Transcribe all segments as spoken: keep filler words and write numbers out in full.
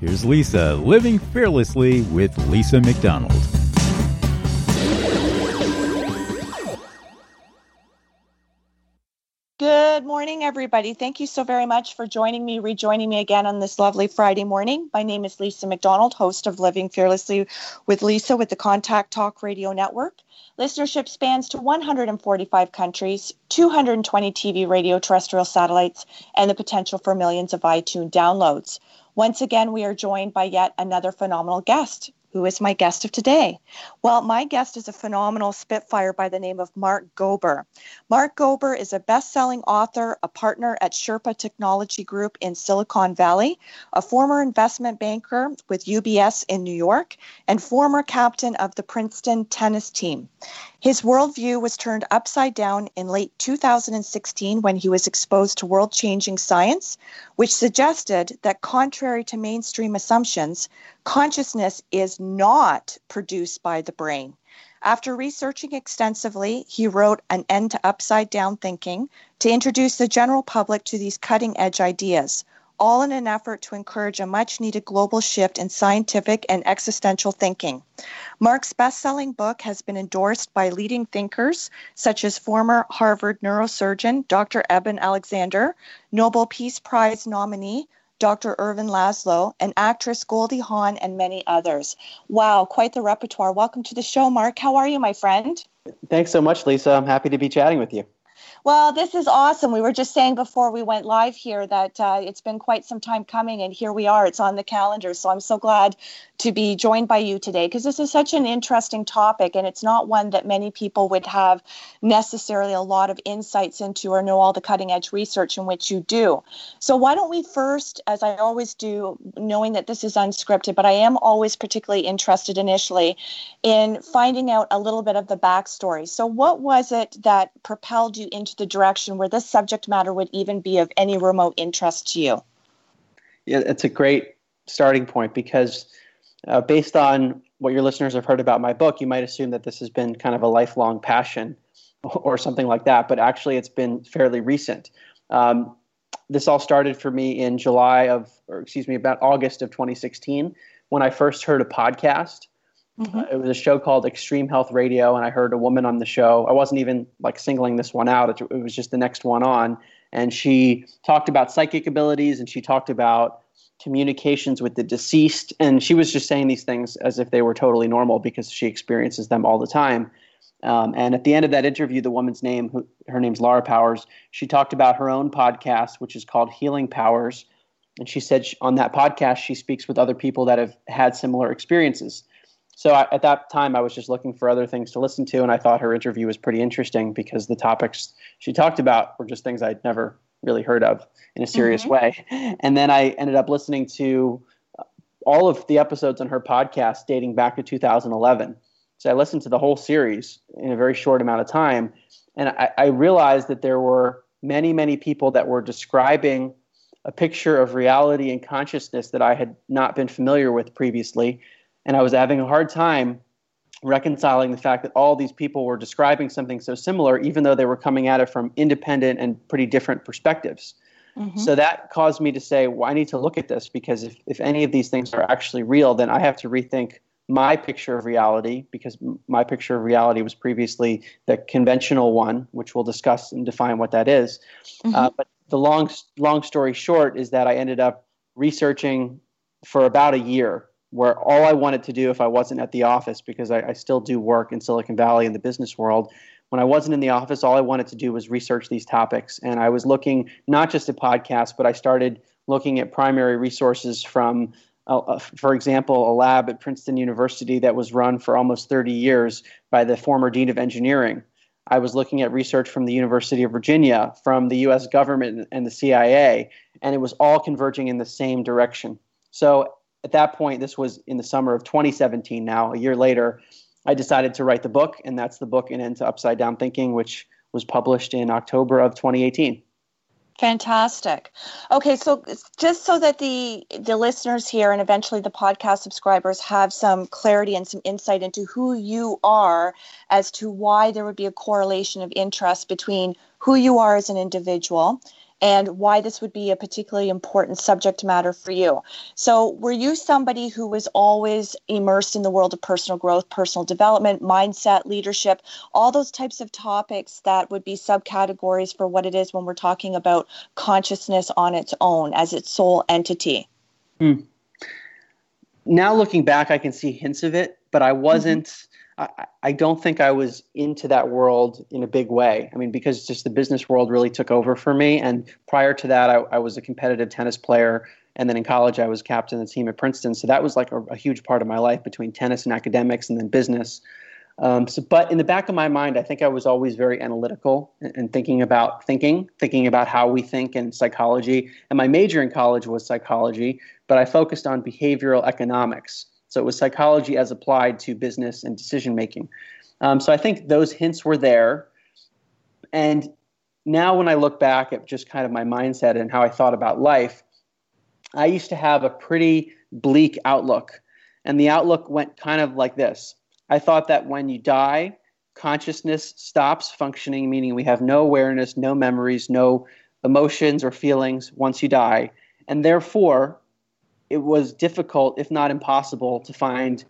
here's Lisa, Living Fearlessly with Lisa McDonald. Good morning, everybody. Thank you so very much for joining me, rejoining me again on this lovely Friday morning. My name is Lisa McDonald, host of Living Fearlessly with Lisa with the Contact Talk Radio Network. Listenership spans to one hundred forty-five countries, two hundred twenty T V, radio, terrestrial satellites, and the potential for millions of iTunes downloads. Once again, we are joined by yet another phenomenal guest. Who is my guest of today? Well, my guest is a phenomenal spitfire by the name of Mark Gober. Mark Gober is a best-selling author, a partner at Sherpa Technology Group in Silicon Valley, a former investment banker with U B S in New York, and former captain of the Princeton tennis team. His worldview was turned upside down in late two thousand sixteen when he was exposed to world-changing science, which suggested that contrary to mainstream assumptions, consciousness is not produced by the brain. After researching extensively, he wrote An End to Upside Down Thinking to introduce the general public to these cutting-edge ideas, all in an effort to encourage a much-needed global shift in scientific and existential thinking. Mark's best-selling book has been endorsed by leading thinkers such as former Harvard neurosurgeon Doctor Eben Alexander, Nobel Peace Prize nominee Doctor Irvin Laszlo, and actress Goldie Hahn, and many others. Wow, quite the repertoire. Welcome to the show, Mark. How are you, my friend? Thanks so much, Lisa. I'm happy to be chatting with you. Well, this is awesome. We were just saying before we went live here that uh, it's been quite some time coming, and here we are. It's on the calendar. So I'm so glad to be joined by you today because this is such an interesting topic, and it's not one that many people would have necessarily a lot of insights into or know all the cutting-edge research in which you do. So why don't we first, as I always do, knowing that this is unscripted, but I am always particularly interested initially in finding out a little bit of the backstory. So what was it that propelled you into the direction where this subject matter would even be of any remote interest to you? Yeah, it's a great starting point because uh, based on what your listeners have heard about my book, you might assume that this has been kind of a lifelong passion or something like that, but actually it's been fairly recent. Um, this all started for me in July of, or excuse me, about August of twenty sixteen when I first heard a podcast. Mm-hmm. Uh, it was a show called Extreme Health Radio, and I heard a woman on the show. I wasn't even like singling this one out. It, it was just the next one on. And she talked about psychic abilities, and she talked about communications with the deceased. And she was just saying these things as if they were totally normal because she experiences them all the time. Um, and at the end of that interview, the woman's name, who, her name's Laura Powers, she talked about her own podcast, which is called Healing Powers. And she said she, on that podcast, she speaks with other people that have had similar experiences. So I, at that time, I was just looking for other things to listen to, and I thought her interview was pretty interesting because the topics she talked about were just things I'd never really heard of in a serious mm-hmm. way. And then I ended up listening to all of the episodes on her podcast dating back to two thousand eleven. So I listened to the whole series in a very short amount of time, and I, I realized that there were many, many people that were describing a picture of reality and consciousness that I had not been familiar with previously. And I was having a hard time reconciling the fact that all these people were describing something so similar, even though they were coming at it from independent and pretty different perspectives. Mm-hmm. So that caused me to say, well, I need to look at this because if, if any of these things are actually real, then I have to rethink my picture of reality because my picture of reality was previously the conventional one, which we'll discuss and define what that is. Mm-hmm. Uh, but the long, long story short is that I ended up researching for about a year where all I wanted to do if I wasn't at the office, because I, I still do work in Silicon Valley in the business world, when I wasn't in the office, all I wanted to do was research these topics. And I was looking not just at podcasts, but I started looking at primary resources from, uh, for example, a lab at Princeton University that was run for almost thirty years by the former dean of engineering. I was looking at research from the University of Virginia, from the U S government and the C I A, and it was all converging in the same direction. So at that point, this was in the summer of twenty seventeen now, a year later, I decided to write the book, and that's the book, An End to Upside Down Thinking, which was published in October of twenty eighteen. Fantastic. Okay, so just so that the the listeners here and eventually the podcast subscribers have some clarity and some insight into who you are as to why there would be a correlation of interest between who you are as an individual and why this would be a particularly important subject matter for you. So were you somebody who was always immersed in the world of personal growth, personal development, mindset, leadership, all those types of topics that would be subcategories for what it is when we're talking about consciousness on its own as its sole entity? Hmm. Now looking back, I can see hints of it, but I wasn't. Mm-hmm. I, I don't think I was into that world in a big way. I mean, because just the business world really took over for me. And prior to that, I, I was a competitive tennis player. And then in college, I was captain of the team at Princeton. So that was like a, a huge part of my life between tennis and academics and then business. Um, so, but in the back of my mind, I think I was always very analytical and, and thinking about thinking, thinking about how we think and psychology. And my major in college was psychology, but I focused on behavioral economics. So it was psychology as applied to business and decision-making. Um, so I think those hints were there. And now when I look back at just kind of my mindset and how I thought about life, I used to have a pretty bleak outlook. And the outlook went kind of like this. I thought that when you die, consciousness stops functioning, meaning we have no awareness, no memories, no emotions or feelings once you die. And therefore, it was difficult, if not impossible, to find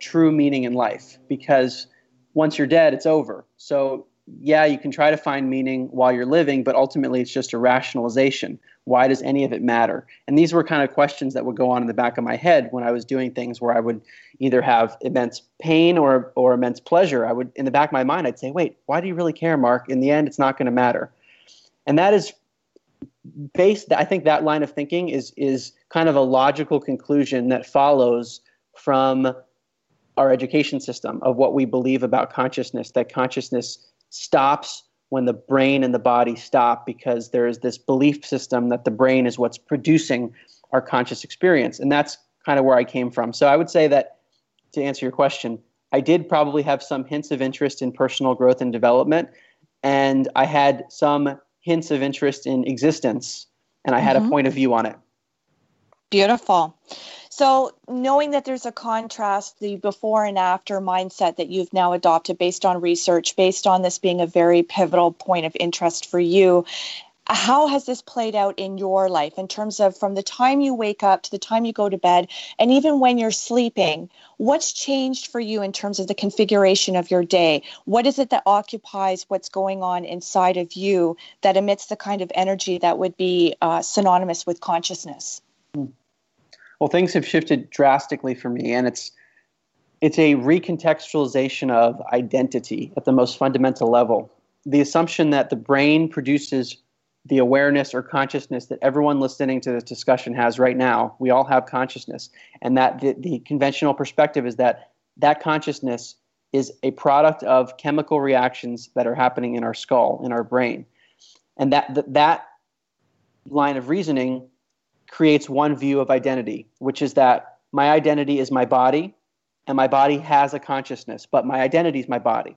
true meaning in life because once you're dead, it's over. So yeah, you can try to find meaning while you're living, but ultimately it's just a rationalization. Why does any of it matter? And these were kind of questions that would go on in the back of my head when I was doing things where I would either have immense pain or or immense pleasure. I would, in the back of my mind, I'd say, wait, why do you really care, Mark? In the end, it's not going to matter. And that is based, I think that line of thinking is is kind of a logical conclusion that follows from our education system of what we believe about consciousness, that consciousness stops when the brain and the body stop because there is this belief system that the brain is what's producing our conscious experience. And that's kind of where I came from. So I would say that, to answer your question, I did probably have some hints of interest in personal growth and development, and I had some hints of interest in existence, and I had mm-hmm. a point of view on it. Beautiful. So knowing that there's a contrast, the before and after mindset that you've now adopted based on research, based on this being a very pivotal point of interest for you, how has this played out in your life in terms of from the time you wake up to the time you go to bed, and even when you're sleeping, what's changed for you in terms of the configuration of your day? What is it that occupies what's going on inside of you that emits the kind of energy that would be uh, synonymous with consciousness? Well, things have shifted drastically for me, and it's it's a recontextualization of identity at the most fundamental level. The assumption that the brain produces the awareness or consciousness that everyone listening to this discussion has right now, we all have consciousness, and that the, the conventional perspective is that that consciousness is a product of chemical reactions that are happening in our skull, in our brain. And that that, that line of reasoning creates one view of identity, which is that my identity is my body and my body has a consciousness, but my identity is my body.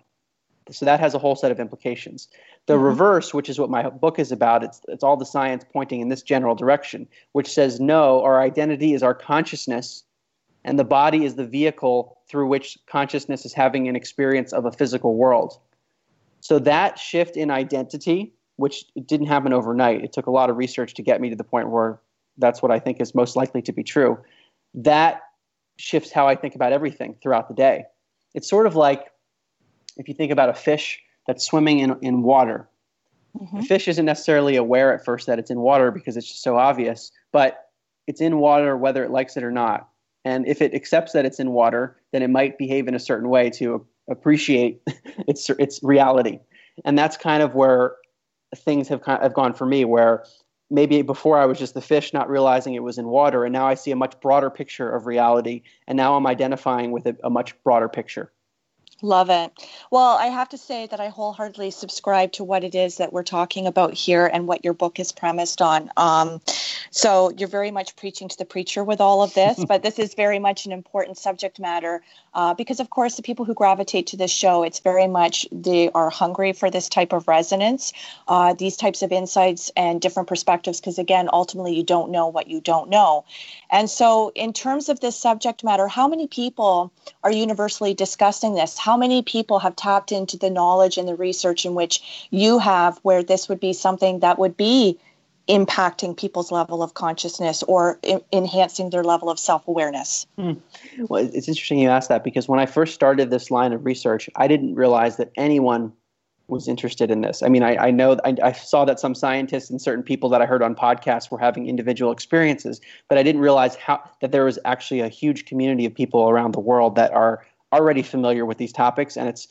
So that has a whole set of implications. The mm-hmm. reverse, which is what my book is about, it's, it's all the science pointing in this general direction, which says, no, our identity is our consciousness and the body is the vehicle through which consciousness is having an experience of a physical world. So that shift in identity, which didn't happen overnight, it took a lot of research to get me to the point where that's what I think is most likely to be true. That shifts how I think about everything throughout the day. It's sort of like if you think about a fish that's swimming in, in water. Mm-hmm. The fish isn't necessarily aware at first that it's in water because it's just so obvious, but it's in water whether it likes it or not. And if it accepts that it's in water, then it might behave in a certain way to appreciate its its reality. And that's kind of where things have kind of have gone for me, where maybe before I was just the fish not realizing it was in water, and now I see a much broader picture of reality, and now I'm identifying with a, a much broader picture. Love it. Well, I have to say that I wholeheartedly subscribe to what it is that we're talking about here and what your book is premised on. Um, so you're very much preaching to the preacher with all of this, but this is very much an important subject matter uh, because, of course, the people who gravitate to this show, it's very much they are hungry for this type of resonance, uh, these types of insights and different perspectives, because, again, ultimately, you don't know what you don't know. And so in terms of this subject matter, how many people are universally discussing this? How many people have tapped into the knowledge and the research in which you have, where this would be something that would be impacting people's level of consciousness or in- enhancing their level of self-awareness? Hmm. Well, it's interesting you asked that, because when I first started this line of research, I didn't realize that anyone was interested in this. I mean, I, I know I, I saw that some scientists and certain people that I heard on podcasts were having individual experiences, but I didn't realize how that there was actually a huge community of people around the world that are already familiar with these topics. And it's,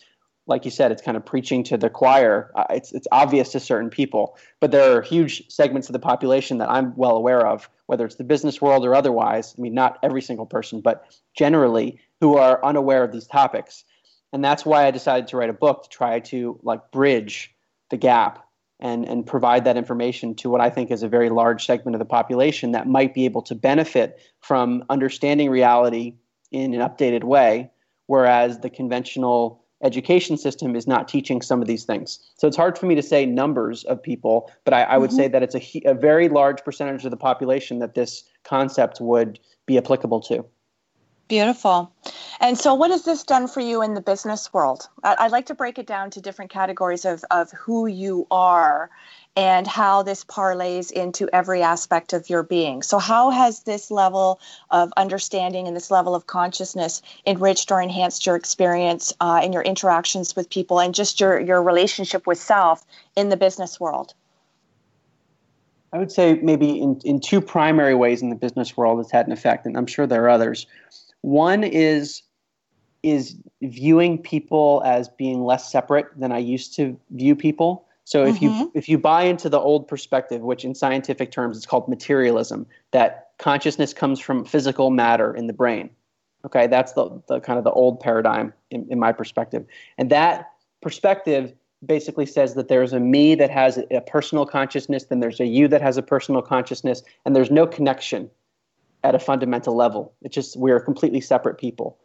like you said, it's kind of preaching to the choir. Uh, it's it's obvious to certain people, but there are huge segments of the population that I'm well aware of, whether it's the business world or otherwise. I mean, not every single person, but generally who are unaware of these topics. And that's why I decided to write a book to try to like bridge the gap and, and provide that information to what I think is a very large segment of the population that might be able to benefit from understanding reality in an updated way, whereas the conventional education system is not teaching some of these things. So it's hard for me to say numbers of people, but I, I would mm-hmm. say that it's a, a very large percentage of the population that this concept would be applicable to. Beautiful. And so what has this done for you in the business world? I'd like to break it down to different categories of, of who you are and how this parlays into every aspect of your being. So how has this level of understanding and this level of consciousness enriched or enhanced your experience uh, in your interactions with people and just your, your relationship with self in the business world? I would say maybe in, in two primary ways in the business world it's had an effect, and I'm sure there are others. One is is viewing people as being less separate than I used to view people. So if mm-hmm. you if you buy into the old perspective, which in scientific terms it's called materialism, that consciousness comes from physical matter in the brain. Okay, that's the, the kind of the old paradigm in, in my perspective. And that perspective basically says that there's a me that has a, a personal consciousness, then there's a you that has a personal consciousness, and there's no connection at a fundamental level. It's just we're completely separate people.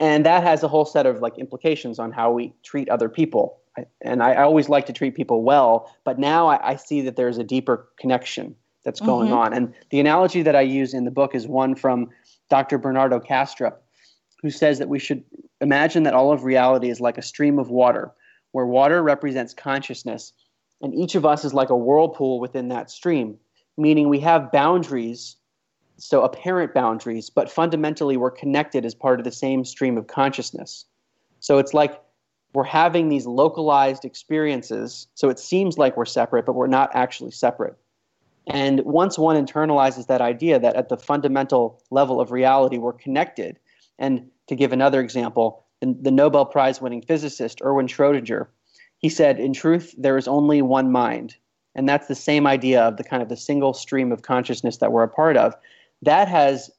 And that has a whole set of like implications on how we treat other people. I, and I, I always like to treat people well, but now I, I see that there's a deeper connection that's going mm-hmm. on. And the analogy that I use in the book is one from Doctor Bernardo Castro, who says that we should imagine that all of reality is like a stream of water, where water represents consciousness, and each of us is like a whirlpool within that stream, meaning we have boundaries. So apparent boundaries, but fundamentally we're connected as part of the same stream of consciousness. So it's like we're having these localized experiences. So it seems like we're separate, but we're not actually separate. And once one internalizes that idea that at the fundamental level of reality, we're connected. And to give another example, the, the Nobel Prize winning physicist, Erwin Schrodinger, he said, in truth, there is only one mind. And that's the same idea of the kind of the single stream of consciousness that we're a part of. That has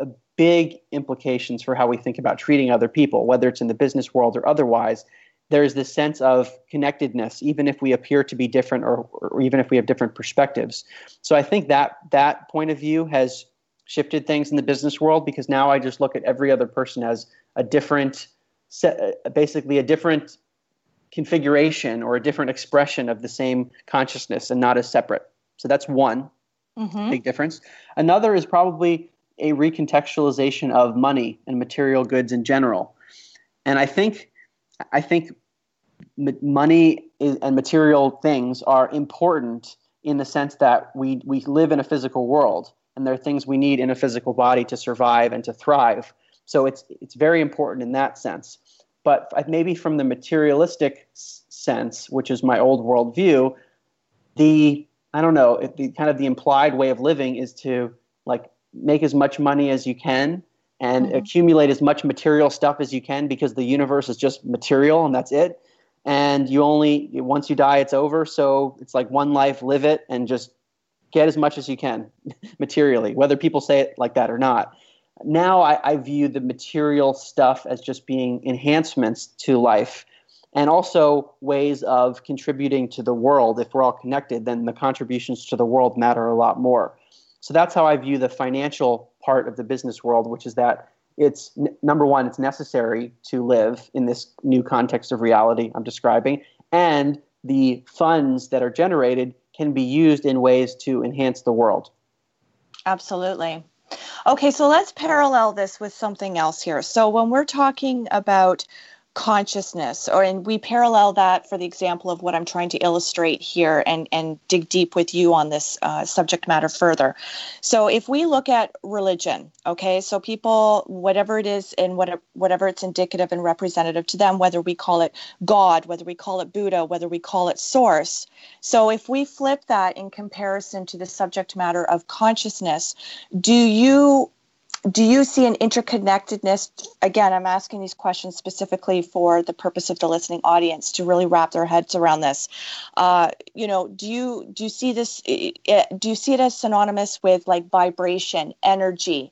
uh, big implications for how we think about treating other people, whether it's in the business world or otherwise. There's this sense of connectedness, even if we appear to be different or, or even if we have different perspectives. So I think that that point of view has shifted things in the business world, because now I just look at every other person as a different, basically a different configuration or a different expression of the same consciousness and not as separate. So that's one. Mm-hmm. Big difference. Another is probably a recontextualization of money and material goods in general. And I think I think m- money is, and material things are important in the sense that we we live in a physical world, and there are things we need in a physical body to survive and to thrive. So it's it's very important in that sense. But maybe from the materialistic sense, which is my old worldview, the I don't know, if the kind of the implied way of living is to like make as much money as you can and mm-hmm. accumulate as much material stuff as you can, because the universe is just material and that's it. And you only, once you die, it's over. So it's like one life, live it, and just get as much as you can materially, whether people say it like that or not. Now I, I view the material stuff as just being enhancements to life, and also ways of contributing to the world. If we're all connected, then the contributions to the world matter a lot more. So that's how I view the financial part of the business world, which is that it's, n- number one, it's necessary to live in this new context of reality I'm describing, and the funds that are generated can be used in ways to enhance the world. Absolutely. Okay, so let's parallel this with something else here. So when we're talking about consciousness, or and we parallel that for the example of what I'm trying to illustrate here, and, and dig deep with you on this uh, subject matter further. So if we look at religion, okay, so people, whatever it is, and what, whatever it's indicative and representative to them, whether we call it God, whether we call it Buddha, whether we call it source. So if we flip that in comparison to the subject matter of consciousness, do you Do you see an interconnectedness? Again, I'm asking these questions specifically for the purpose of the listening audience to really wrap their heads around this. Uh, you know, do you do you see this? Do you see it as synonymous with like vibration, energy,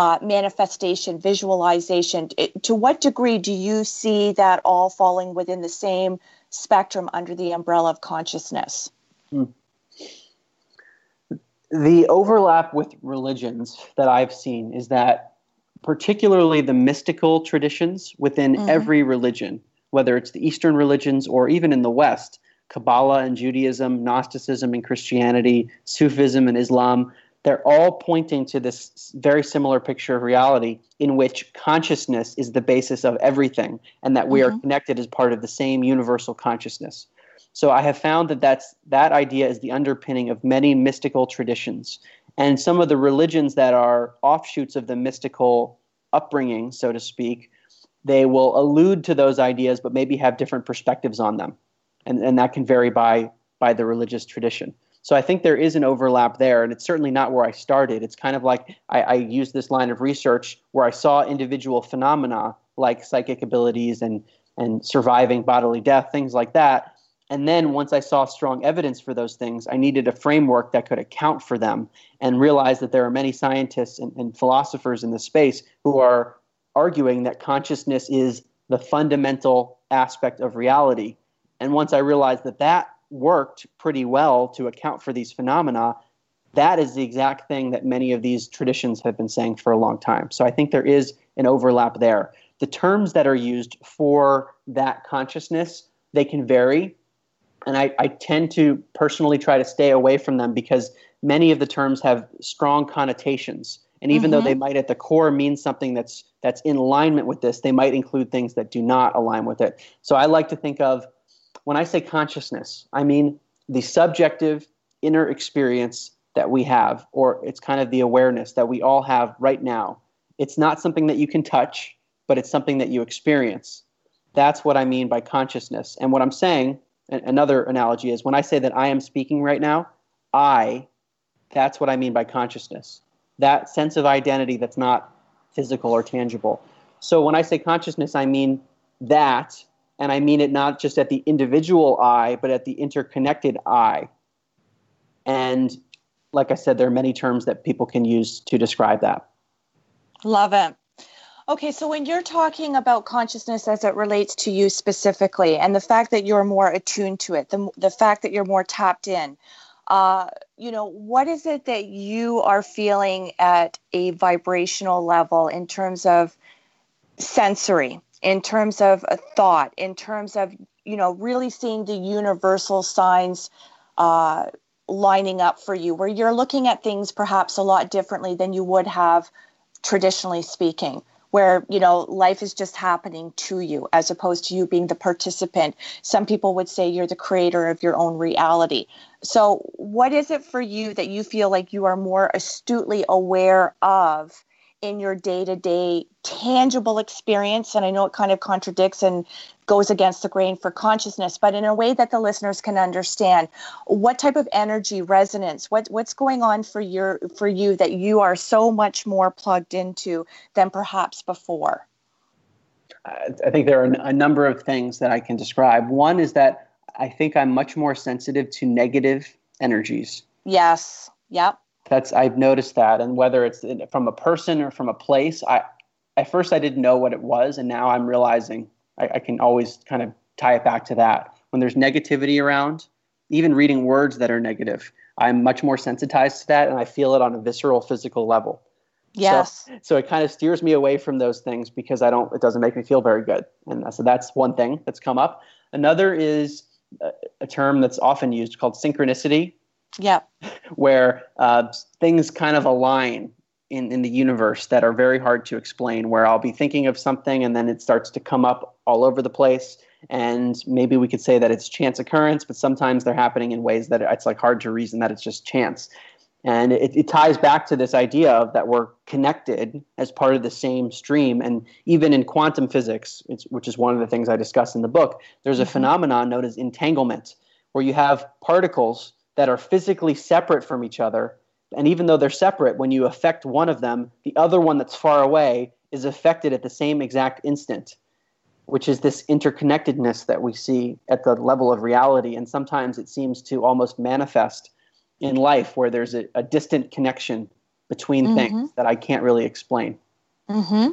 uh, manifestation, visualization? It, to what degree do you see that all falling within the same spectrum under the umbrella of consciousness? Hmm. The overlap with religions that I've seen is that particularly the mystical traditions within mm-hmm. every religion, whether it's the Eastern religions or even in the West, Kabbalah and Judaism, Gnosticism and Christianity, Sufism and Islam, they're all pointing to this very similar picture of reality in which consciousness is the basis of everything, and that we mm-hmm. are connected as part of the same universal consciousness. So I have found that that's, that idea is the underpinning of many mystical traditions. And some of the religions that are offshoots of the mystical upbringing, so to speak, they will allude to those ideas but maybe have different perspectives on them. And, and that can vary by, by the religious tradition. So I think there is an overlap there, and it's certainly not where I started. It's kind of like I, I used this line of research where I saw individual phenomena like psychic abilities and, and surviving bodily death, things like that. And then once I saw strong evidence for those things, I needed a framework that could account for them, and realized that there are many scientists and, and philosophers in this space who are arguing that consciousness is the fundamental aspect of reality. And once I realized that that worked pretty well to account for these phenomena, that is the exact thing that many of these traditions have been saying for a long time. So I think there is an overlap there. The terms that are used for that consciousness, they can vary. And I, I tend to personally try to stay away from them because many of the terms have strong connotations. And even mm-hmm. though they might at the core mean something that's that's in alignment with this, they might include things that do not align with it. So I like to think of, when I say consciousness, I mean the subjective inner experience that we have, or it's kind of the awareness that we all have right now. It's not something that you can touch, but it's something that you experience. That's what I mean by consciousness. And what I'm saying, another analogy is when I say that I am speaking right now, I, that's what I mean by consciousness. That sense of identity that's not physical or tangible. So when I say consciousness, I mean that, and I mean it not just at the individual I, but at the interconnected I. And like I said, there are many terms that people can use to describe that. Love it. Okay, so when you're talking about consciousness as it relates to you specifically, and the fact that you're more attuned to it, the the fact that you're more tapped in, uh, you know, what is it that you are feeling at a vibrational level in terms of sensory, in terms of a thought, in terms of, you know, really seeing the universal signs uh, lining up for you, where you're looking at things perhaps a lot differently than you would have traditionally speaking? Where, you know, life is just happening to you as opposed to you being the participant. Some people would say you're the creator of your own reality. So what is it for you that you feel like you are more astutely aware of in your day-to-day tangible experience? And I know it kind of contradicts and goes against the grain for consciousness, but in a way that the listeners can understand what type of energy resonance, what what's going on for your for you that you are so much more plugged into than perhaps before? I think there are a number of things that I can describe. One is that I think I'm much more sensitive to negative energies. Yes. Yep. That's I've noticed that. And whether it's from a person or from a place, I at first I didn't know what it was. And now I'm realizing I, I can always kind of tie it back to that. When there's negativity around, even reading words that are negative, I'm much more sensitized to that. And I feel it on a visceral, physical level. Yes. So, so it kind of steers me away from those things because I don't, it doesn't make me feel very good. And so that's one thing that's come up. Another is a, a term that's often used called synchronicity. Yeah. Where uh, things kind of align in, in the universe that are very hard to explain, where I'll be thinking of something and then it starts to come up all over the place. And maybe we could say that it's chance occurrence, but sometimes they're happening in ways that it's like hard to reason that it's just chance. And it, it ties back to this idea of that we're connected as part of the same stream. And even in quantum physics, it's, which is one of the things I discuss in the book, there's a mm-hmm. phenomenon known as entanglement, where you have particles that are physically separate from each other. And even though they're separate, when you affect one of them, the other one that's far away is affected at the same exact instant, which is this interconnectedness that we see at the level of reality. And sometimes it seems to almost manifest in life where there's a, a distant connection between mm-hmm. things that I can't really explain. Mm-hmm.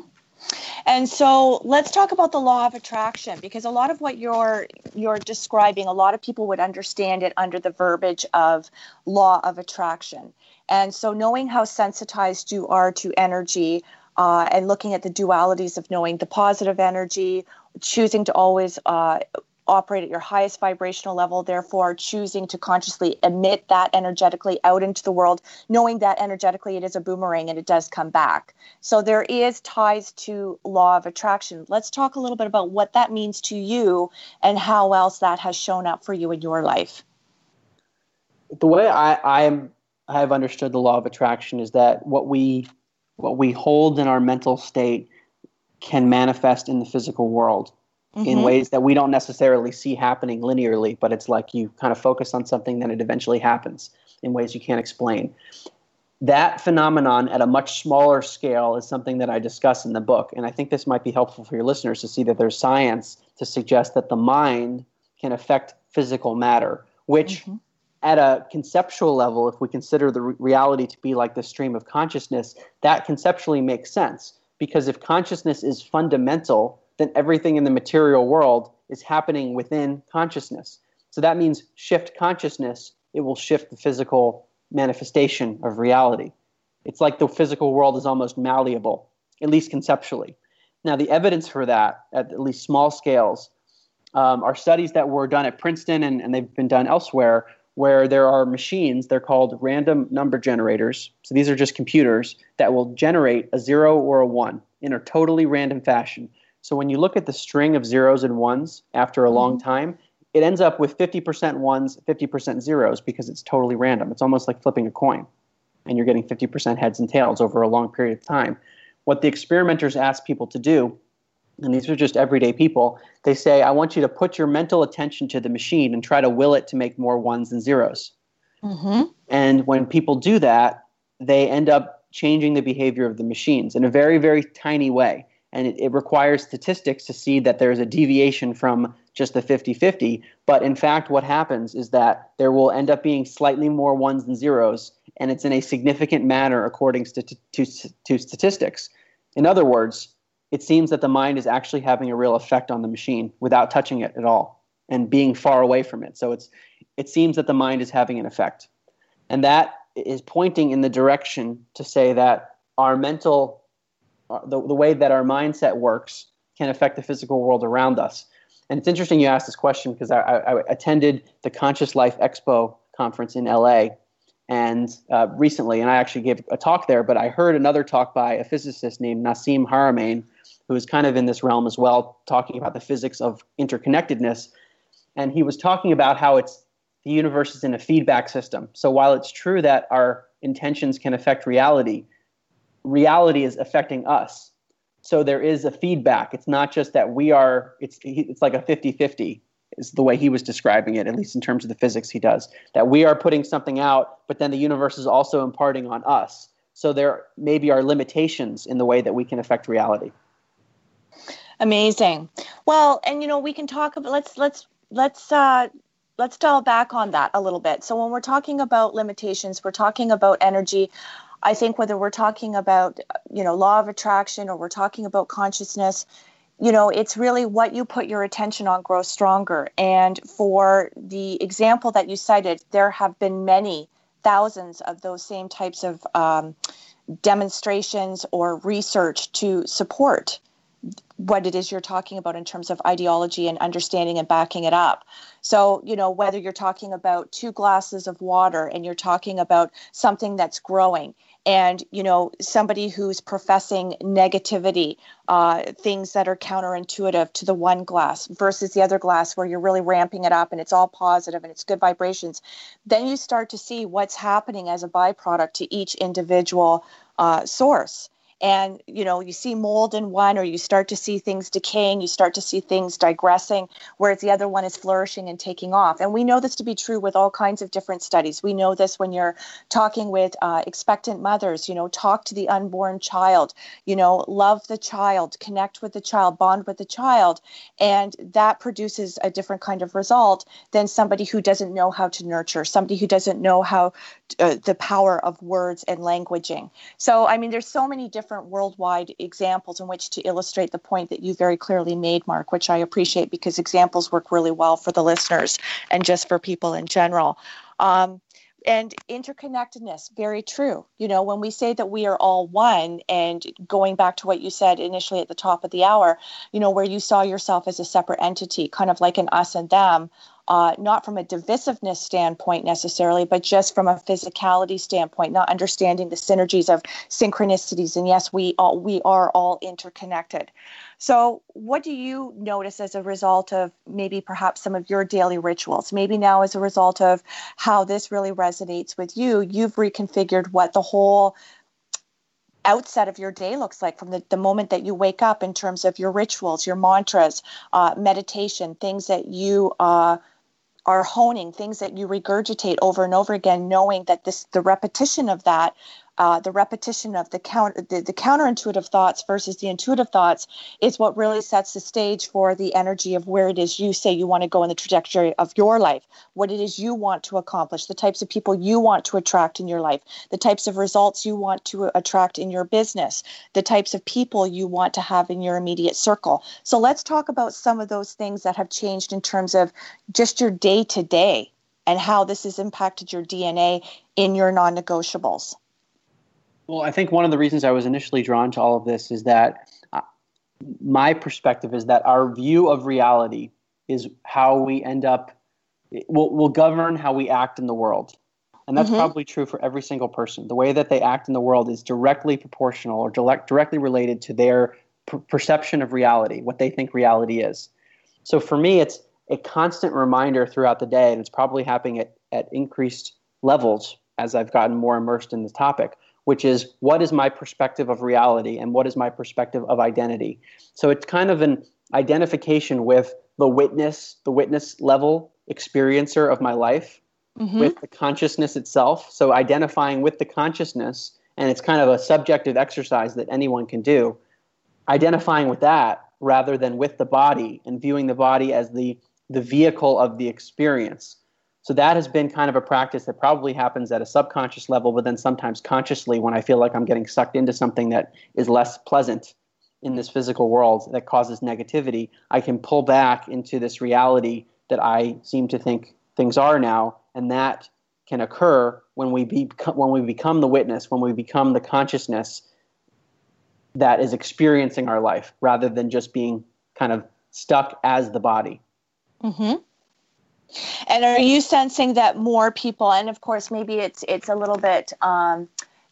And so let's talk about the law of attraction, because a lot of what you're you're describing, a lot of people would understand it under the verbiage of law of attraction. And so knowing how sensitized you are to energy uh, and looking at the dualities of knowing the positive energy, choosing to always uh operate at your highest vibrational level, therefore choosing to consciously emit that energetically out into the world, knowing that energetically it is a boomerang and it does come back. So there is ties to law of attraction. Let's talk a little bit about what that means to you and how else that has shown up for you in your life. The way I am, I have understood the law of attraction is that what we what we hold in our mental state can manifest in the physical world. Mm-hmm. In ways that we don't necessarily see happening linearly, but it's like you kind of focus on something, then it eventually happens in ways you can't explain. That phenomenon at a much smaller scale is something that I discuss in the book. And I think this might be helpful for your listeners to see that there's science to suggest that the mind can affect physical matter, which mm-hmm. at a conceptual level, if we consider the re- reality to be like the stream of consciousness, that conceptually makes sense. Because if consciousness is fundamental, then everything in the material world is happening within consciousness. So that means shift consciousness, it will shift the physical manifestation of reality. It's like the physical world is almost malleable, at least conceptually. Now, the evidence for that, at least small scales, um, are studies that were done at Princeton and, and they've been done elsewhere, where there are machines, they're called random number generators. So these are just computers that will generate a zero or a one in a totally random fashion. So when you look at the string of zeros and ones after a mm-hmm. long time, it ends up with fifty percent ones, fifty percent zeros, because it's totally random. It's almost like flipping a coin, and you're getting fifty percent heads and tails over a long period of time. What the experimenters asked people to do, and these are just everyday people, they say, I want you to put your mental attention to the machine and try to will it to make more ones than zeros. Mm-hmm. And when people do that, they end up changing the behavior of the machines in a very, very tiny way. And it, it requires statistics to see that there's a deviation from just the fifty-fifty. But in fact, what happens is that there will end up being slightly more ones than zeros, and it's in a significant manner according st- to, to statistics. In other words, it seems that the mind is actually having a real effect on the machine without touching it at all and being far away from it. So it's it seems that the mind is having an effect. And that is pointing in the direction to say that our mental The, the way that our mindset works can affect the physical world around us. And it's interesting you asked this question, because I, I, I attended the Conscious Life Expo conference in L A and uh, recently, and I actually gave a talk there, but I heard another talk by a physicist named Nassim Haramein, who is kind of in this realm as well, talking about the physics of interconnectedness. And he was talking about how it's the universe is in a feedback system. So while it's true that our intentions can affect reality, reality is affecting us. So there is a feedback. It's not just that we are, it's it's like a fifty-fifty is the way he was describing it, at least in terms of the physics he does, that we are putting something out, but then the universe is also imparting on us. So there maybe are limitations in the way that we can affect reality. Amazing. Well, and you know, we can talk about, let's, let's, let's, uh, let's dial back on that a little bit. So when we're talking about limitations, we're talking about energy. I think whether we're talking about, you know, law of attraction or we're talking about consciousness, you know, it's really what you put your attention on grows stronger. And for the example that you cited, there have been many thousands of those same types of um, demonstrations or research to support what it is you're talking about in terms of ideology and understanding and backing it up. So, you know, whether you're talking about two glasses of water and you're talking about something that's growing and, you know, somebody who's professing negativity, uh, things that are counterintuitive to the one glass versus the other glass where you're really ramping it up and it's all positive and it's good vibrations, then you start to see what's happening as a byproduct to each individual uh, source. And, you know, you see mold in one, or you start to see things decaying, you start to see things digressing, whereas the other one is flourishing and taking off. And we know this to be true with all kinds of different studies. We know this when you're talking with uh, expectant mothers, you know, talk to the unborn child, you know, love the child, connect with the child, bond with the child. And that produces a different kind of result than somebody who doesn't know how to nurture, somebody who doesn't know how uh, the power of words and languaging. So, I mean, there's so many different worldwide examples in which to illustrate the point that you very clearly made, Mark, which I appreciate because examples work really well for the listeners and just for people in general. Um, and interconnectedness, very true. You know, when we say that we are all one, and going back to what you said initially at the top of the hour, you know, where you saw yourself as a separate entity, kind of like an us and them, Uh, not from a divisiveness standpoint necessarily, but just from a physicality standpoint, not understanding the synergies of synchronicities. And yes, we all, we are all interconnected. So what do you notice as a result of maybe perhaps some of your daily rituals? Maybe now as a result of how this really resonates with you, you've reconfigured what the whole outset of your day looks like from the, the moment that you wake up in terms of your rituals, your mantras, uh, meditation, things that you uh, are honing, things that you regurgitate over and over again, knowing that this the repetition of that, uh, the repetition of the, counter, the the counterintuitive thoughts versus the intuitive thoughts is what really sets the stage for the energy of where it is you say you want to go in the trajectory of your life, what it is you want to accomplish, the types of people you want to attract in your life, the types of results you want to attract in your business, the types of people you want to have in your immediate circle. So let's talk about some of those things that have changed in terms of just your day to day and how this has impacted your D N A in your non-negotiables. Well, I think one of the reasons I was initially drawn to all of this is that my perspective is that our view of reality is how we end up, will will govern how we act in the world. And that's mm-hmm. probably true for every single person. The way that they act in the world is directly proportional or direct, directly related to their per- perception of reality, what they think reality is. So for me, it's a constant reminder throughout the day, and it's probably happening at, at increased levels as I've gotten more immersed in the topic, which is what is my perspective of reality and what is my perspective of identity. So it's kind of an identification with the witness, the witness level experiencer of my life mm-hmm. with the consciousness itself. So identifying with the consciousness, and it's kind of a subjective exercise that anyone can do, identifying with that rather than with the body and viewing the body as the, the vehicle of the experience. So that has been kind of a practice that probably happens at a subconscious level, but then sometimes consciously when I feel like I'm getting sucked into something that is less pleasant in this physical world that causes negativity, I can pull back into this reality that I seem to think things are now, and that can occur when we be, when we become the witness, when we become the consciousness that is experiencing our life, rather than just being kind of stuck as the body. Mm-hmm. And are you sensing that more people, and of course, maybe it's it's a little bit um,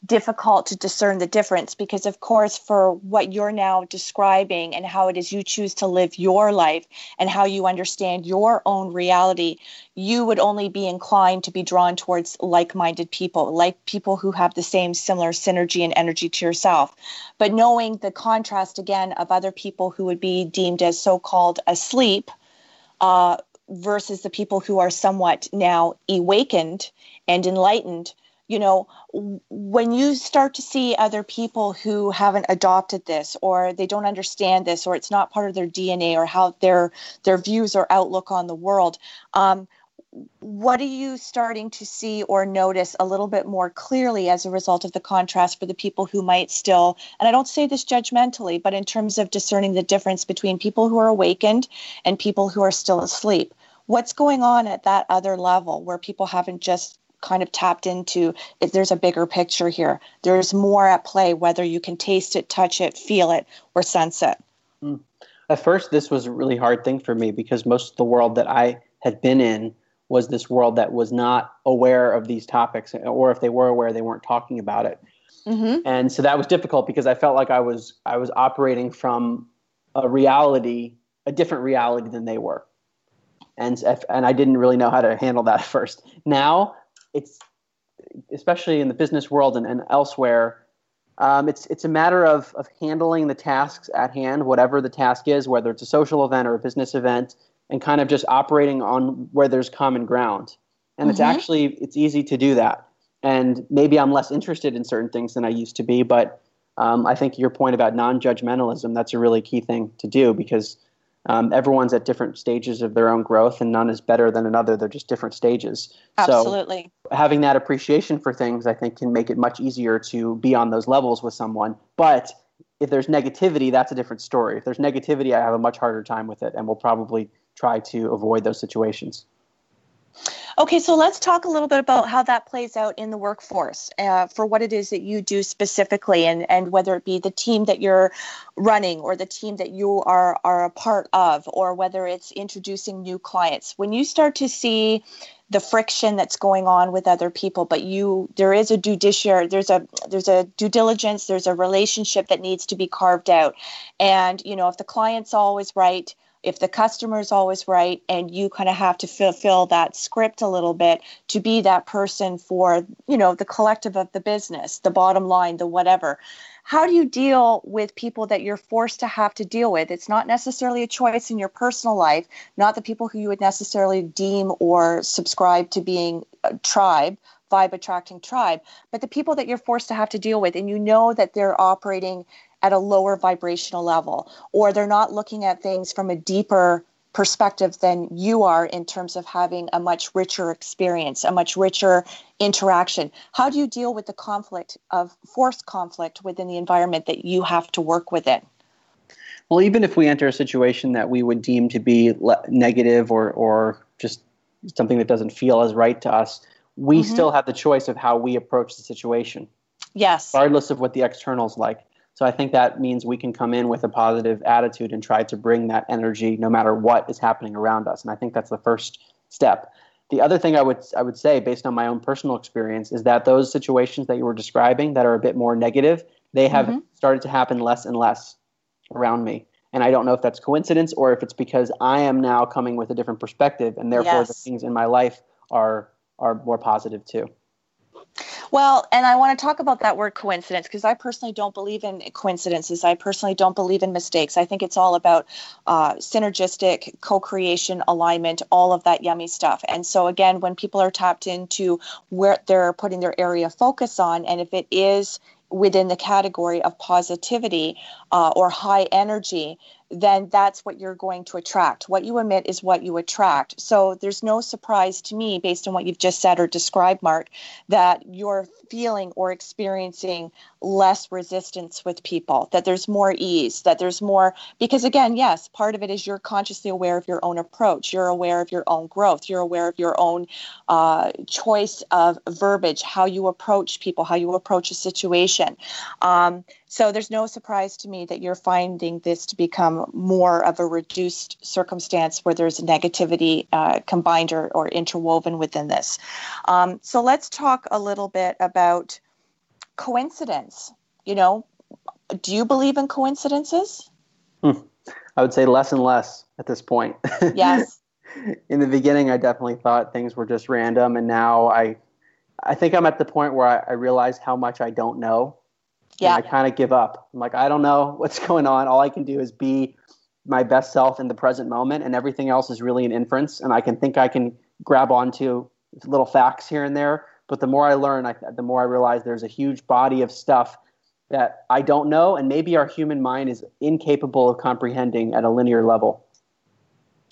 difficult to discern the difference, because of course, for what you're now describing and how it is you choose to live your life and how you understand your own reality, you would only be inclined to be drawn towards like-minded people, like people who have the same similar synergy and energy to yourself. But knowing the contrast again of other people who would be deemed as so-called asleep, uh, versus the people who are somewhat now awakened and enlightened, you know, when you start to see other people who haven't adopted this, or they don't understand this, or it's not part of their D N A, or how their their views or outlook on the world, um, what are you starting to see or notice a little bit more clearly as a result of the contrast for the people who might still, and I don't say this judgmentally, but in terms of discerning the difference between people who are awakened and people who are still asleep? What's going on at that other level where people haven't just kind of tapped into, if there's a bigger picture here, there's more at play, whether you can taste it, touch it, feel it, or sense it? Mm. At first, this was a really hard thing for me, because most of the world that I had been in was this world that was not aware of these topics, or if they were aware, they weren't talking about it. Mm-hmm. And so that was difficult, because I felt like I was I was operating from a reality, a different reality than they were. And, and I didn't really know how to handle that at first. Now, it's, especially in the business world and, and elsewhere, um, it's it's a matter of of handling the tasks at hand, whatever the task is, whether it's a social event or a business event, and kind of just operating on where there's common ground. And mm-hmm. it's actually, it's easy to do that. And maybe I'm less interested in certain things than I used to be, but um, I think your point about non-judgmentalism, that's a really key thing to do, because um, everyone's at different stages of their own growth, and none is better than another. They're just different stages. Absolutely. So having that appreciation for things, I think, can make it much easier to be on those levels with someone. But if there's negativity, that's a different story. If there's negativity, I have a much harder time with it, and we'll probably try to avoid those situations. Okay, so let's talk a little bit about how that plays out in the workforce, uh, for what it is that you do specifically, and, and whether it be the team that you're running or the team that you are, are a part of, or whether it's introducing new clients. When you start to see the friction that's going on with other people, but you, there is a judiciary, there's a, there's a due diligence, there's a relationship that needs to be carved out. And, you know, if the client's always right, if the customer's always right, and you kind of have to fulfill that script a little bit to be that person for, you know, the collective of the business, the bottom line, the whatever. How do you deal with people that you're forced to have to deal with? It's not necessarily a choice in your personal life, not the people who you would necessarily deem or subscribe to being a tribe, vibe attracting tribe, but the people that you're forced to have to deal with, and you know that they're operating at a lower vibrational level, or they're not looking at things from a deeper perspective than you are in terms of having a much richer experience, a much richer interaction. How do you deal with the conflict of forced conflict within the environment that you have to work within? Well, even if we enter a situation that we would deem to be le- negative or or just something that doesn't feel as right to us, we mm-hmm. still have the choice of how we approach the situation. Yes. Regardless of what the external's like. So I think that means we can come in with a positive attitude and try to bring that energy no matter what is happening around us. And I think that's the first step. The other thing I would I would say, based on my own personal experience, is that those situations that you were describing that are a bit more negative, they have mm-hmm. started to happen less and less around me. And I don't know if that's coincidence or if it's because I am now coming with a different perspective, and therefore yes. the things in my life are are more positive too. Well, and I want to talk about that word coincidence, because I personally don't believe in coincidences. I personally don't believe in mistakes. I think it's all about uh, synergistic co-creation, alignment, all of that yummy stuff. And so again, when people are tapped into where they're putting their area of focus on, and if it is within the category of positivity uh, or high energy, then that's what you're going to attract. What you emit is what you attract. So there's no surprise to me, based on what you've just said or described, Mark, that you're feeling or experiencing less resistance with people, that there's more ease, that there's more, because again, yes, part of it is you're consciously aware of your own approach. You're aware of your own growth. You're aware of your own uh, choice of verbiage, how you approach people, how you approach a situation. Um, so there's no surprise to me that you're finding this to become more of a reduced circumstance where there's negativity uh, combined or, or interwoven within this. Um, so let's talk a little bit about coincidence. You know, do you believe in coincidences? Hmm. I would say less and less at this point. Yes. In the beginning, I definitely thought things were just random. And now I I think I'm at the point where I, I realize how much I don't know. Yeah. And I kind of give up. I'm like, I don't know what's going on. All I can do is be my best self in the present moment. And everything else is really an inference. And I can think I can grab onto little facts here and there. But the more I learn, I, the more I realize there's a huge body of stuff that I don't know. And maybe our human mind is incapable of comprehending at a linear level.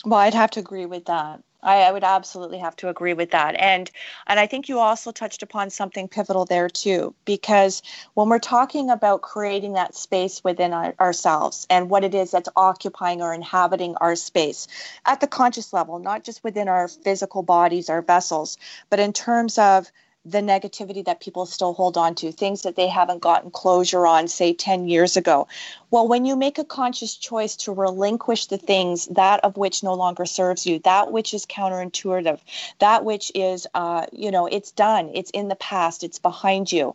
Well, I'd have to agree with that. I, I would absolutely have to agree with that. And and I think you also touched upon something pivotal there too, because when we're talking about creating that space within our, ourselves and what it is that's occupying or inhabiting our space at the conscious level, not just within our physical bodies, our vessels, but in terms of the negativity that people still hold on to, things that they haven't gotten closure on, say, ten years ago. Well, when you make a conscious choice to relinquish the things, that of which no longer serves you, that which is counterintuitive, that which is, uh, you know, it's done, it's in the past, it's behind you.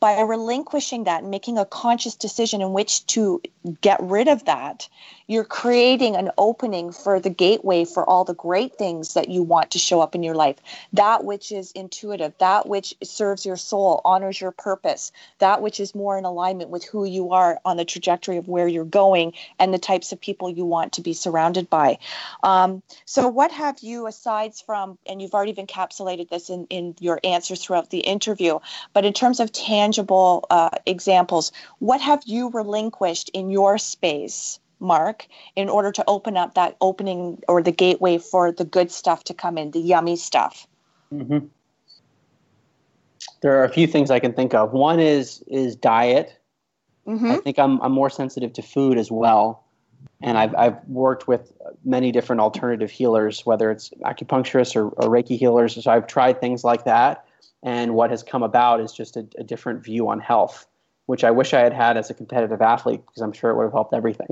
By relinquishing that and making a conscious decision in which to get rid of that, you're creating an opening for the gateway for all the great things that you want to show up in your life. That which is intuitive, that which serves your soul, honors your purpose, that which is more in alignment with who you are on the trajectory of where you're going and the types of people you want to be surrounded by. Um, so what have you, aside from, and you've already encapsulated this in, in your answers throughout the interview, but in terms of tangible Uh, examples, what have you relinquished in your space, Mark, in order to open up that opening or the gateway for the good stuff to come in, the yummy stuff? Mm-hmm. There are a few things I can think of. One is is diet. Mm-hmm. I think I'm I'm more sensitive to food as well, and I've I've worked with many different alternative healers, whether it's acupuncturists or, or Reiki healers. So I've tried things like that. And what has come about is just a, a different view on health, which I wish I had had as a competitive athlete, because I'm sure it would have helped everything.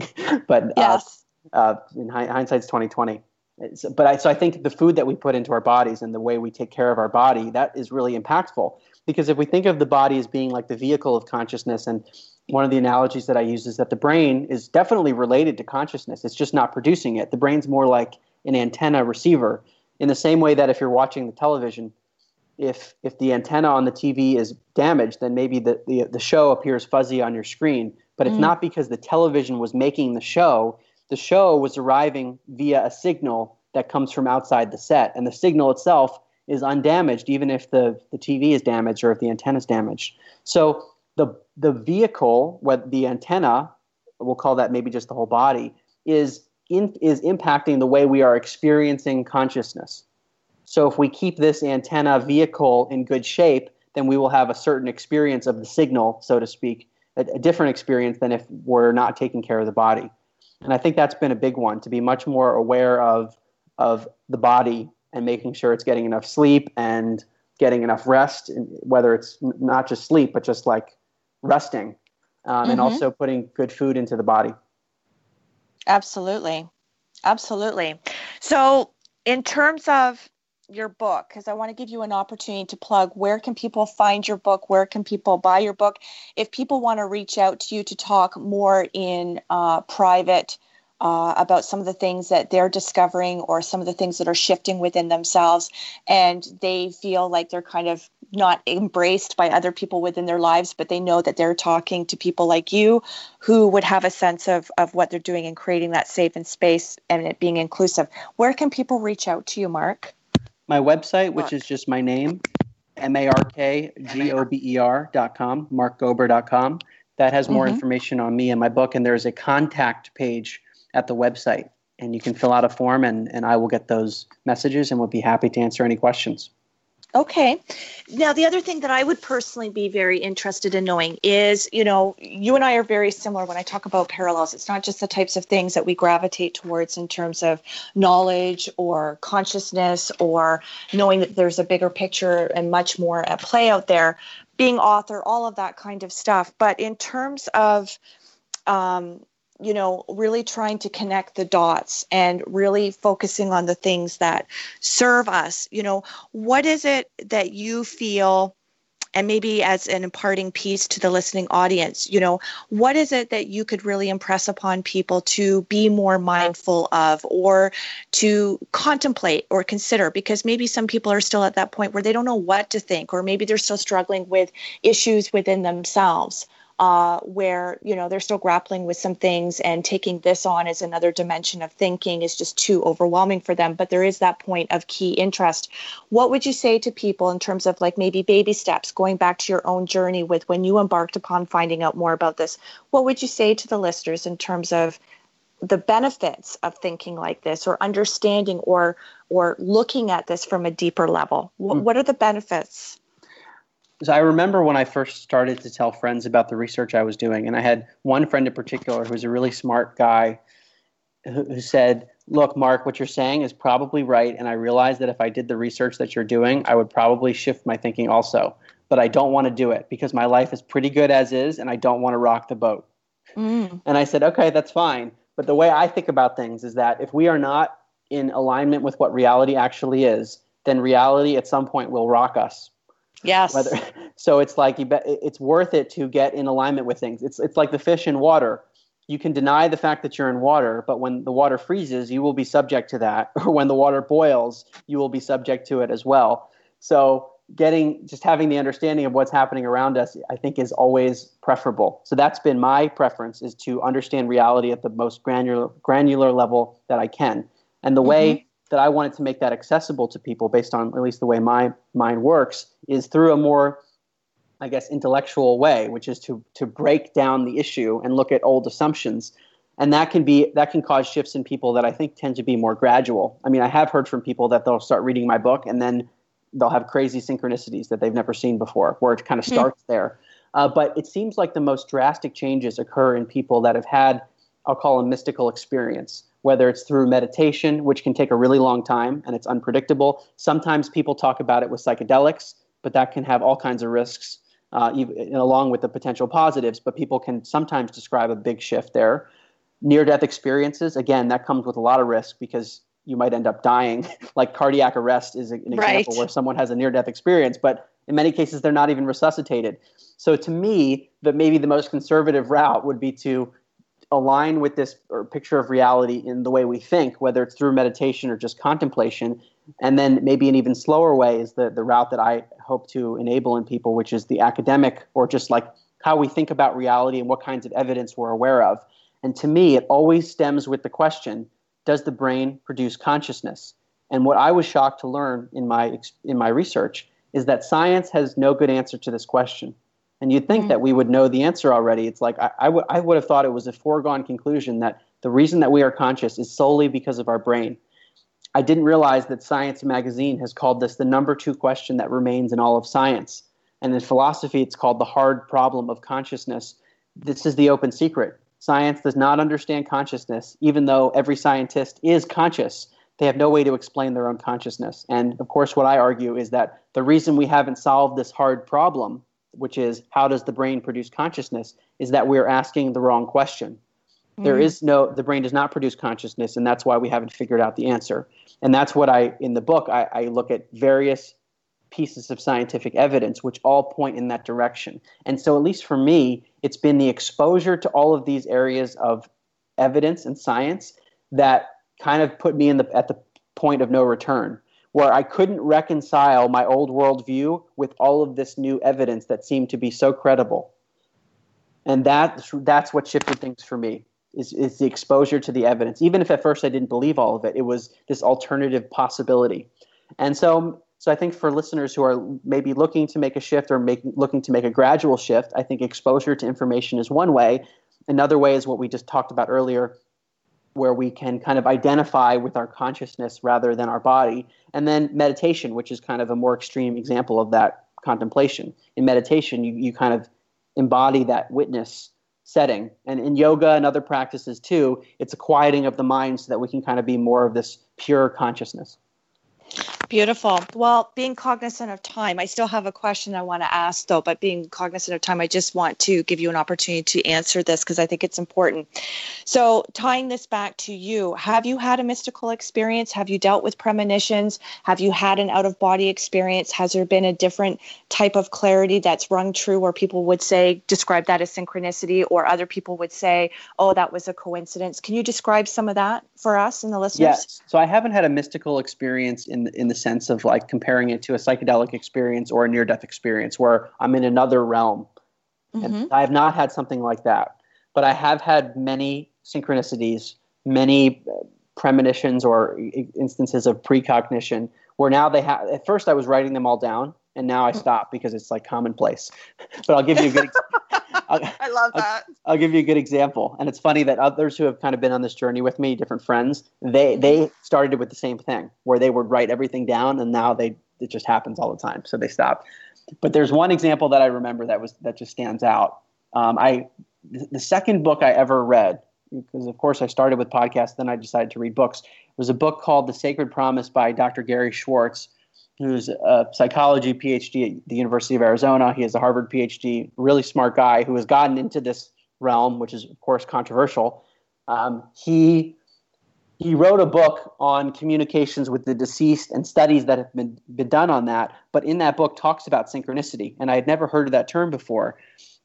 But yes. uh, uh, in hi- hindsight's twenty twenty. It's, but I, so I think the food that we put into our bodies and the way we take care of our body, that is really impactful. Because if we think of the body as being like the vehicle of consciousness, and one of the analogies that I use is that the brain is definitely related to consciousness. It's just not producing it. The brain's more like an antenna receiver, in the same way that if you're watching the television, If if the antenna on the T V is damaged, then maybe the, the, the show appears fuzzy on your screen. But it's mm. not because the television was making the show. The show was arriving via a signal that comes from outside the set. And the signal itself is undamaged, even if the, the T V is damaged or if the antenna is damaged. So the the vehicle, what the antenna, we'll call that maybe just the whole body, is in, is impacting the way we are experiencing consciousness. So if we keep this antenna vehicle in good shape, then we will have a certain experience of the signal, so to speak, a, a different experience than if we're not taking care of the body. And I think that's been a big one, to be much more aware of, of the body and making sure it's getting enough sleep and getting enough rest, and whether it's not just sleep, but just like resting, um, mm-hmm. and also putting good food into the body. Absolutely. Absolutely. So in terms of your book, because I want to give you an opportunity to plug, where can people find your book? Where can people buy your book? If people want to reach out to you to talk more in uh, private uh, about some of the things that they're discovering or some of the things that are shifting within themselves and they feel like they're kind of not embraced by other people within their lives, but they know that they're talking to people like you who would have a sense of, of what they're doing and creating that safe and space and it being inclusive. Where can people reach out to you, Mark? My website, which Mark. is just my name, M A R K G O B E R dot com, mark gober dot com. That has more mm-hmm. information on me and my book. And there's a contact page at the website. And you can fill out a form and, and I will get those messages and we'll be happy to answer any questions. Okay. Now, the other thing that I would personally be very interested in knowing is, you know, you and I are very similar when I talk about parallels. It's not just the types of things that we gravitate towards in terms of knowledge or consciousness or knowing that there's a bigger picture and much more at play out there, being author, all of that kind of stuff. But in terms of, um, you know, really trying to connect the dots and really focusing on the things that serve us. You know, what is it that you feel and maybe as an imparting piece to the listening audience, you know, what is it that you could really impress upon people to be more mindful of or to contemplate or consider? Because maybe some people are still at that point where they don't know what to think, or maybe they're still struggling with issues within themselves. Uh, where, you know, they're still grappling with some things, and taking this on as another dimension of thinking is just too overwhelming for them. But there is that point of key interest. What would you say to people in terms of, like, maybe baby steps, going back to your own journey with when you embarked upon finding out more about this? What would you say to the listeners in terms of the benefits of thinking like this, or understanding, or or looking at this from a deeper level? What, mm. what are the benefits? So I remember when I first started to tell friends about the research I was doing, and I had one friend in particular who was a really smart guy who, who said, look, Mark, what you're saying is probably right, and I realize that if I did the research that you're doing, I would probably shift my thinking also, but I don't want to do it because my life is pretty good as is, and I don't want to rock the boat. Mm. And I said, okay, that's fine, but the way I think about things is that if we are not in alignment with what reality actually is, then reality at some point will rock us. Yes. Whether, so it's like you be, it's worth it to get in alignment with things. It's it's like the fish in water. You can deny the fact that you're in water, but when the water freezes, you will be subject to that. Or when the water boils, you will be subject to it as well. So getting just having the understanding of what's happening around us, I think, is always preferable. So that's been my preference, is to understand reality at the most granular granular level that I can. And the mm-hmm. way that I wanted to make that accessible to people, based on at least the way my mind works, is through a more, I guess, intellectual way, which is to to break down the issue and look at old assumptions. And that can be that can cause shifts in people that I think tend to be more gradual. I mean, I have heard from people that they'll start reading my book and then they'll have crazy synchronicities that they've never seen before, where it kind of starts mm-hmm. there. Uh, but it seems like the most drastic changes occur in people that have had, I'll call a mystical experience, whether it's through meditation, which can take a really long time and it's unpredictable. Sometimes people talk about it with psychedelics, but that can have all kinds of risks uh, even, along with the potential positives, but people can sometimes describe a big shift there. Near-death experiences, again, that comes with a lot of risk because you might end up dying. Like cardiac arrest is an example right. where someone has a near-death experience, but in many cases, they're not even resuscitated. So to me, the, maybe the most conservative route would be to align with this or picture of reality in the way we think, whether it's through meditation or just contemplation. And then maybe an even slower way is the, the route that I hope to enable in people, which is the academic, or just like how we think about reality and what kinds of evidence we're aware of. And to me, it always stems with the question, does the brain produce consciousness? And what I was shocked to learn in my in my research is that science has no good answer to this question. And you'd think mm-hmm. that we would know the answer already. It's like I, I, w- I would have thought it was a foregone conclusion that the reason that we are conscious is solely because of our brain. I didn't realize that Science magazine has called this the number two question that remains in all of science. And in philosophy, it's called the hard problem of consciousness. This is the open secret. Science does not understand consciousness, even though every scientist is conscious. They have no way to explain their own consciousness. And of course, what I argue is that the reason we haven't solved this hard problem, which is how does the brain produce consciousness, is that we're asking the wrong question. Mm. There is no, the brain does not produce consciousness, and that's why we haven't figured out the answer. And that's what I, in the book, I, I look at various pieces of scientific evidence, which all point in that direction. And so at least for me, it's been the exposure to all of these areas of evidence and science that kind of put me in the at the point of no return, where I couldn't reconcile my old worldview with all of this new evidence that seemed to be so credible. And that, that's what shifted things for me, is, is the exposure to the evidence. Even if at first I didn't believe all of it, it was this alternative possibility. And so, so I think for listeners who are maybe looking to make a shift or make, looking to make a gradual shift, I think exposure to information is one way. Another way is what we just talked about earlier, where we can kind of identify with our consciousness rather than our body. And then meditation, which is kind of a more extreme example of that contemplation. In meditation, you, you kind of embody that witness setting. And in yoga and other practices too, it's a quieting of the mind so that we can kind of be more of this pure consciousness. Beautiful. Well, being cognizant of time, I still have a question I want to ask, though, but being cognizant of time, I just want to give you an opportunity to answer this because I think it's important. So tying this back to you, have you had a mystical experience? Have you dealt with premonitions? Have you had an out-of-body experience? Has there been a different type of clarity that's rung true where people would say, describe that as synchronicity, or other people would say, oh, that was a coincidence? Can you describe some of that for us and the listeners? Yes. So I haven't had a mystical experience in in the sense of like comparing it to a psychedelic experience or a near-death experience where I'm in another realm. Mm-hmm. And I have not had something like that. But I have had many synchronicities, many premonitions or instances of precognition where now they have – at first I was writing them all down and now I stop because it's like commonplace. But I'll give you a good example. I love that. I'll, I'll give you a good example. And it's funny that others who have kind of been on this journey with me, different friends, they they started with the same thing where they would write everything down and now they it just happens all the time. So they stopped. But there's one example that I remember that was that just stands out. Um, I the second book I ever read, because of course I started with podcasts, then I decided to read books, was a book called The Sacred Promise by Doctor Gary Schwartz, who's a psychology PhD at the University of Arizona. He has a Harvard PhD, really smart guy who has gotten into this realm, which is, of course, controversial. Um, he he wrote a book on communications with the deceased and studies that have been, been done on that, but in that book talks about synchronicity, and I had never heard of that term before.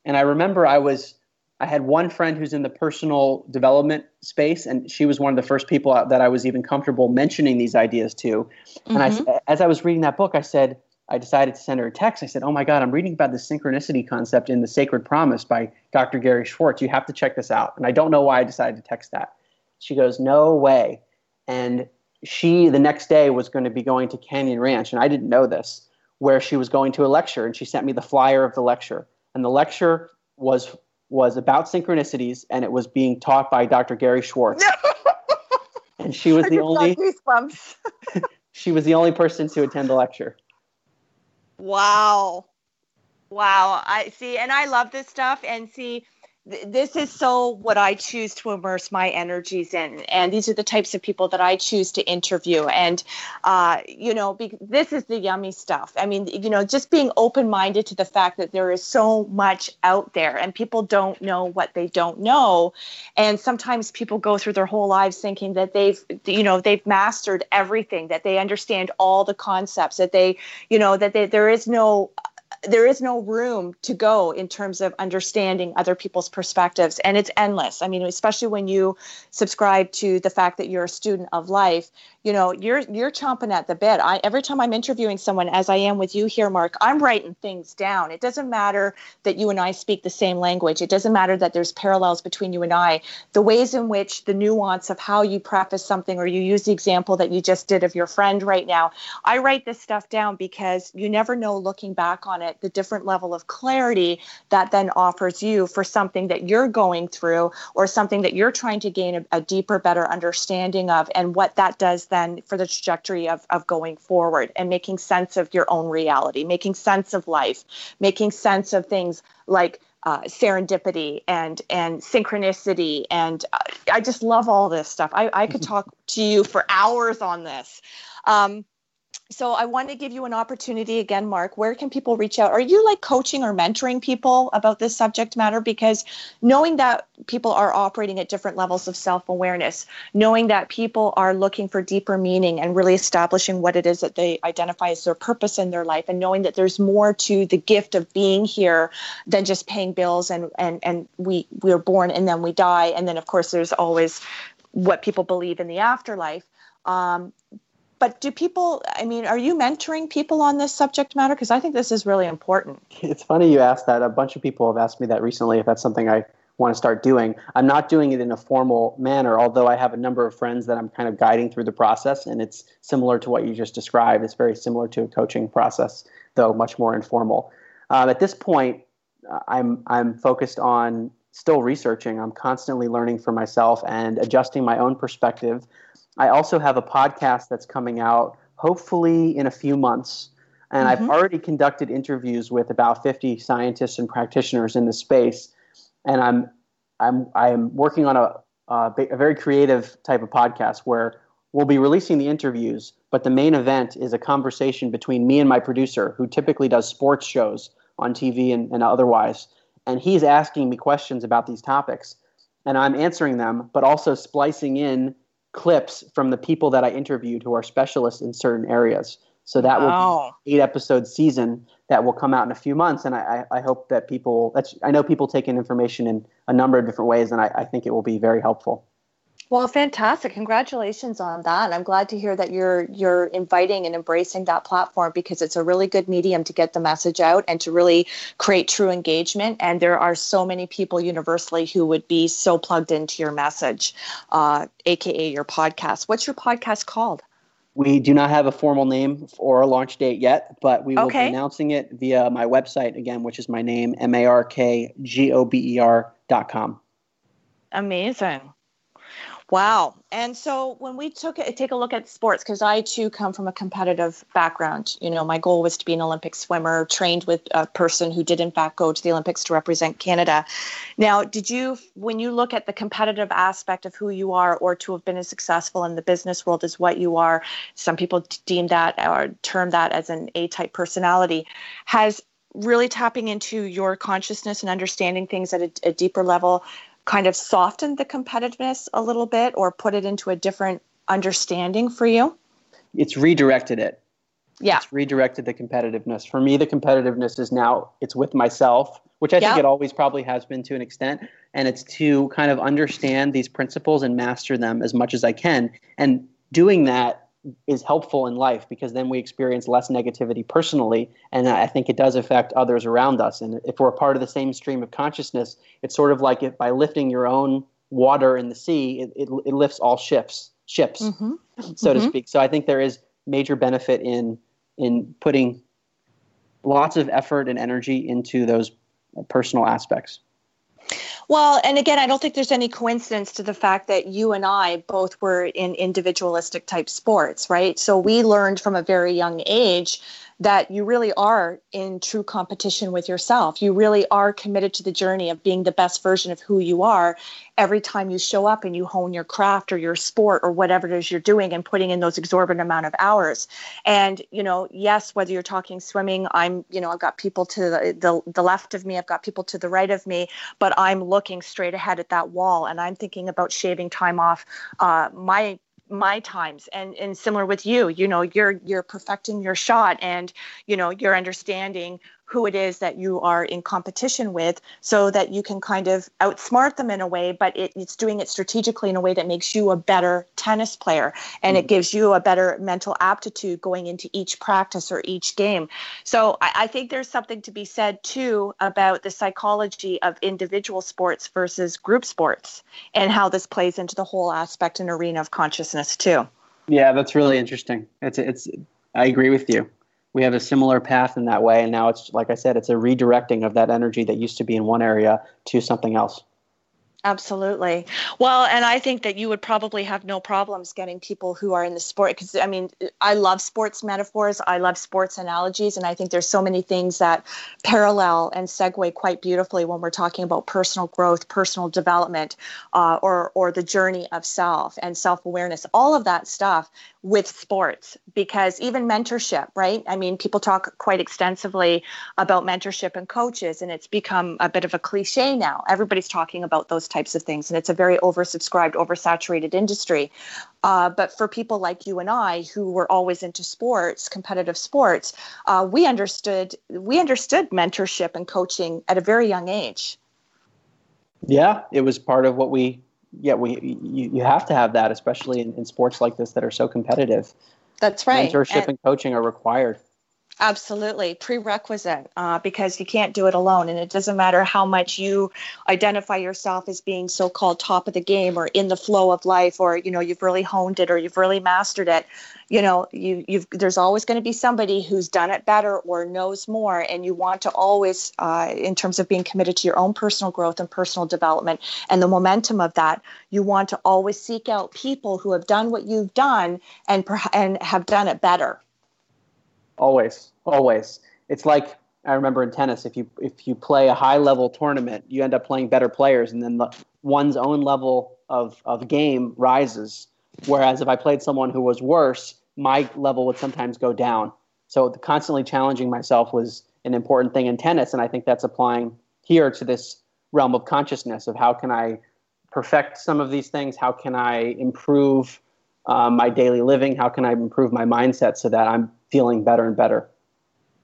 And I remember I was I had one friend who's in the personal development space, and she was one of the first people that I was even comfortable mentioning these ideas to. Mm-hmm. And I, as I was reading that book, I said, I decided to send her a text. I said, oh, my God, I'm reading about the synchronicity concept in The Sacred Promise by Doctor Gary Schwartz. You have to check this out. And I don't know why I decided to text that. She goes, no way. And she, the next day, was going to be going to Canyon Ranch, and I didn't know this, where she was going to a lecture, and she sent me the flyer of the lecture. And the lecture was... was about synchronicities, and it was being taught by Doctor Gary Schwartz. And she was the only she was the only person to attend the lecture. Wow. Wow. I see, and I love this stuff, and see, this is so what I choose to immerse my energies in. And these are the types of people that I choose to interview. And, uh, you know, be- this is the yummy stuff. I mean, you know, just being open-minded to the fact that there is so much out there and people don't know what they don't know. And sometimes people go through their whole lives thinking that they've, you know, they've mastered everything, that they understand all the concepts, that they, you know, that they, there is no... there is no room to go in terms of understanding other people's perspectives. And it's endless. I mean, especially when you subscribe to the fact that you're a student of life, you know, you're, you're chomping at the bit. I, every time I'm interviewing someone, as I am with you here, Mark, I'm writing things down. It doesn't matter that you and I speak the same language. It doesn't matter that there's parallels between you and I, the ways in which the nuance of how you preface something, or you use the example that you just did of your friend right now. I write this stuff down because you never know, looking back on it, the different level of clarity that then offers you for something that you're going through or something that you're trying to gain a, a deeper, better understanding of, and what that does then for the trajectory of, of going forward and making sense of your own reality, making sense of life, making sense of things like uh, serendipity and, and synchronicity. And uh, I just love all this stuff. I, I could talk to you for hours on this. Um, So I want to give you an opportunity again, Mark. Where can people reach out? Are you like coaching or mentoring people about this subject matter? Because knowing that people are operating at different levels of self-awareness, knowing that people are looking for deeper meaning and really establishing what it is that they identify as their purpose in their life, and knowing that there's more to the gift of being here than just paying bills and and and we we're born and then we die. And then, of course, there's always what people believe in the afterlife. Um But do people, I mean, are you mentoring people on this subject matter? Because I think this is really important. It's funny you asked that. A bunch of people have asked me that recently, if that's something I want to start doing. I'm not doing it in a formal manner, although I have a number of friends that I'm kind of guiding through the process. And it's similar to what you just described. It's very similar to a coaching process, though much more informal. Um, at this point, I'm I'm focused on still researching. I'm constantly learning for myself and adjusting my own perspective. I also have a podcast that's coming out hopefully in a few months, and mm-hmm. I've already conducted interviews with about fifty scientists and practitioners in the space, and I'm I'm I'm working on a, a, a very creative type of podcast where We'll be releasing the interviews, but the main event is a conversation between me and my producer, who typically does sports shows on T V and, and otherwise. And he's asking me questions about these topics, and I'm answering them, but also splicing in clips from the people that I interviewed who are specialists in certain areas. So that wow. will be an eight-episode season that will come out in a few months, and I, I hope that people – I know people take in information in a number of different ways, and I, I think it will be very helpful. Well, fantastic. Congratulations on that. I'm glad to hear that you're you're inviting and embracing that platform, because it's a really good medium to get the message out and to really create true engagement. And there are so many people universally who would be so plugged into your message, uh, a k a your podcast. What's your podcast called? We do not have a formal name or a launch date yet, but we will okay. be announcing it via my website again, which is my name, M A R K G O B E R dot com. Amazing. Wow. And so when we took take a look at sports, because I, too, come from a competitive background, you know, my goal was to be an Olympic swimmer, trained with a person who did, in fact, go to the Olympics to represent Canada. Now, did you, when you look at the competitive aspect of who you are, or to have been as successful in the business world as what you are, some people deem that or term that as an A-type personality, has really tapping into your consciousness and understanding things at a, a deeper level kind of softened the competitiveness a little bit, or put it into a different understanding for you? It's redirected it. Yeah. It's redirected the competitiveness. For me, the competitiveness is now, it's with myself, which I yep. think it always probably has been to an extent. And it's to kind of understand these principles and master them as much as I can. And doing that is helpful in life, because then we experience less negativity personally. And I think it does affect others around us. And if we're part of the same stream of consciousness, it's sort of like if by lifting your own water in the sea, it, it, it lifts all ships, ships, mm-hmm. so mm-hmm. to speak. So I think there is major benefit in, in putting lots of effort and energy into those personal aspects. Well, and again, I don't think there's any coincidence to the fact that you and I both were in individualistic type sports, right? So we learned from a very young age that you really are in true competition with yourself. You really are committed to the journey of being the best version of who you are every time you show up and you hone your craft or your sport or whatever it is you're doing and putting in those exorbitant amount of hours. And, you know, yes, whether you're talking swimming, I'm, you know, I've got people to the, the, the left of me, I've got people to the right of me, but I'm looking straight ahead at that wall and I'm thinking about shaving time off uh, my my times. And, and similar with you, you know, you're, you're perfecting your shot and, you know, you're understanding who it is that you are in competition with so that you can kind of outsmart them in a way, but it, it's doing it strategically in a way that makes you a better tennis player. And mm-hmm. it gives you a better mental aptitude going into each practice or each game. So I, I think there's something to be said too about the psychology of individual sports versus group sports and how this plays into the whole aspect and arena of consciousness too. Yeah, that's really interesting. It's, it's, I agree with you. We have a similar path in that way. And now it's, like I said, it's a redirecting of that energy that used to be in one area to something else. Absolutely. Well, and I think that you would probably have no problems getting people who are in the sport. Because, I mean, I love sports metaphors. I love sports analogies. And I think there's so many things that parallel and segue quite beautifully when we're talking about personal growth, personal development, uh, or, or the journey of self and self-awareness, all of that stuff. With sports, because even mentorship, right? I mean, people talk quite extensively about mentorship and coaches, and it's become a bit of a cliche now. Everybody's talking about those types of things, and it's a very oversubscribed, oversaturated industry. Uh, but for people like you and I, who were always into sports, competitive sports, uh, we understood we understood mentorship and coaching at a very young age. Yeah, it was part of what we. Yeah, we you, you have to have that, especially in, in sports like this that are so competitive. That's right. Mentorship and, and coaching are required. Absolutely. Prerequisite, uh, because you can't do it alone. And it doesn't matter how much you identify yourself as being so-called top of the game or in the flow of life, or, you know, you've really honed it or you've really mastered it. You know, you, you've there's always going to be somebody who's done it better or knows more. And you want to always, uh, in terms of being committed to your own personal growth and personal development and the momentum of that, you want to always seek out people who have done what you've done and and have done it better. Always, always. It's like I remember in tennis, if you if you play a high-level tournament, you end up playing better players, and then the, one's own level of, of game rises. Whereas if I played someone who was worse, my level would sometimes go down. So constantly challenging myself was an important thing in tennis. And I think that's applying here to this realm of consciousness of how can I perfect some of these things? How can I improve um, my daily living? How can I improve my mindset so that I'm feeling better and better?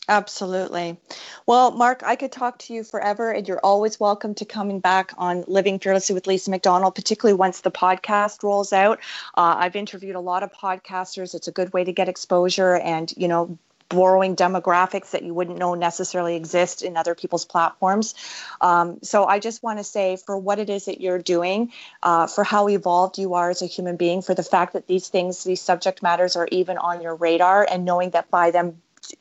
Absolutely. Well, Mark, I could talk to you forever, and you're always welcome to coming back on Living Fearlessly with Lisa McDonald, particularly once the podcast rolls out. Uh, I've interviewed a lot of podcasters. It's a good way to get exposure and, you know, borrowing demographics that you wouldn't know necessarily exist in other people's platforms. Um, so I just want to say for what it is that you're doing, uh, for how evolved you are as a human being, for the fact that these things, these subject matters are even on your radar, and knowing that by them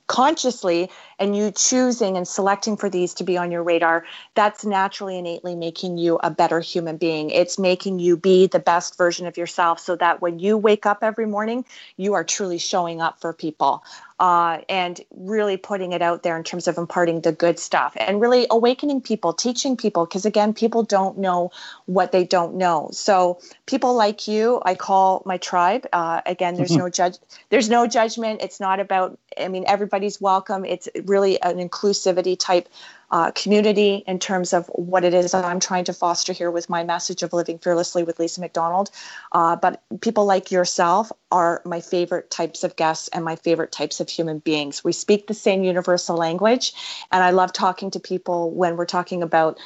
consciously and you choosing and selecting for these to be on your radar, that's naturally innately making you a better human being. It's making you be the best version of yourself so that when you wake up every morning, you are truly showing up for people uh, and really putting it out there in terms of imparting the good stuff and really awakening people, teaching people, because again, people don't know what they don't know. So people like you, I call my tribe. Uh, again, there's mm-hmm. no judge, there's no judgment. It's not about, I mean, everybody's welcome. It's really an inclusivity type uh, community in terms of what it is that I'm trying to foster here with my message of Living Fearlessly with Lisa McDonald. Uh, but people like yourself are my favorite types of guests and my favorite types of human beings. We speak the same universal language, and I love talking to people when we're talking about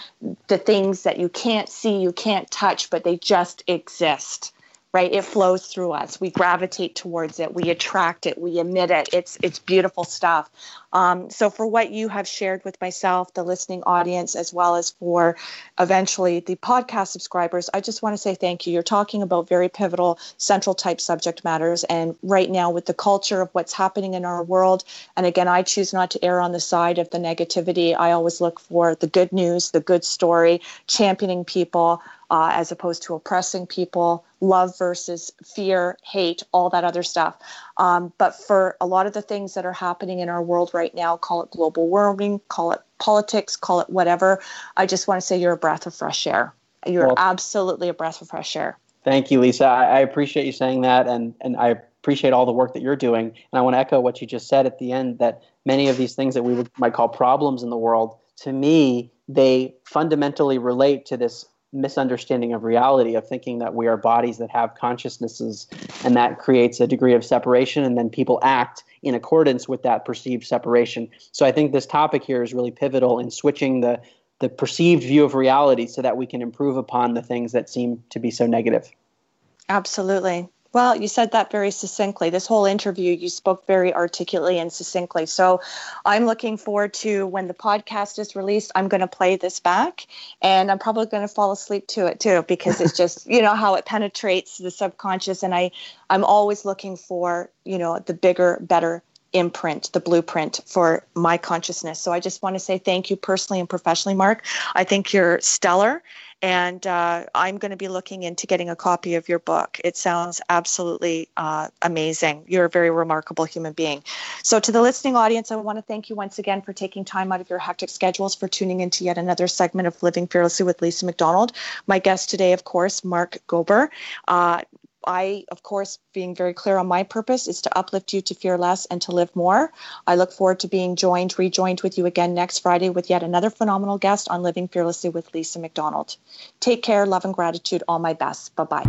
the things that you can't see, you can't touch, but they just exist. Right? It flows through us. We gravitate towards it. We attract it. We emit it. It's it's beautiful stuff. Um, so for what you have shared with myself, the listening audience, as well as for eventually the podcast subscribers, I just want to say thank you. You're talking about very pivotal central type subject matters. And right now with the culture of what's happening in our world, and again, I choose not to err on the side of the negativity. I always look for the good news, the good story, championing people, Uh, as opposed to oppressing people, love versus fear, hate, all that other stuff. Um, but for a lot of the things that are happening in our world right now, call it global warming, call it politics, call it whatever, I just want to say you're a breath of fresh air. You're well, absolutely a breath of fresh air. Thank you, Lisa. I, I appreciate you saying that, and, and I appreciate all the work that you're doing. And I want to echo what you just said at the end, that many of these things that we would, might call problems in the world, to me, they fundamentally relate to this misunderstanding of reality, of thinking that we are bodies that have consciousnesses, and that creates a degree of separation, and then people act in accordance with that perceived separation. So I think this topic here is really pivotal in switching the the perceived view of reality so that we can improve upon the things that seem to be so negative. Absolutely. Well, you said that very succinctly. This whole interview, you spoke very articulately and succinctly. So I'm looking forward to when the podcast is released, I'm going to play this back, and I'm probably going to fall asleep to it too, because it's just, you know, how it penetrates the subconscious. And I, I'm always looking for, you know, the bigger, better imprint, the blueprint for my consciousness. So I just want to say thank you personally and professionally, Mark. I think you're stellar. And uh, I'm going to be looking into getting a copy of your book. It sounds absolutely uh, amazing. You're a very remarkable human being. So to the listening audience, I want to thank you once again for taking time out of your hectic schedules for tuning into yet another segment of Living Fearlessly with Lisa McDonald. My guest today, of course, Mark Gober. Uh, I, of course, being very clear on my purpose is to uplift you to fear less and to live more. I look forward to being joined, rejoined with you again next Friday with yet another phenomenal guest on Living Fearlessly with Lisa McDonald. Take care, love and gratitude, all my best. Bye-bye.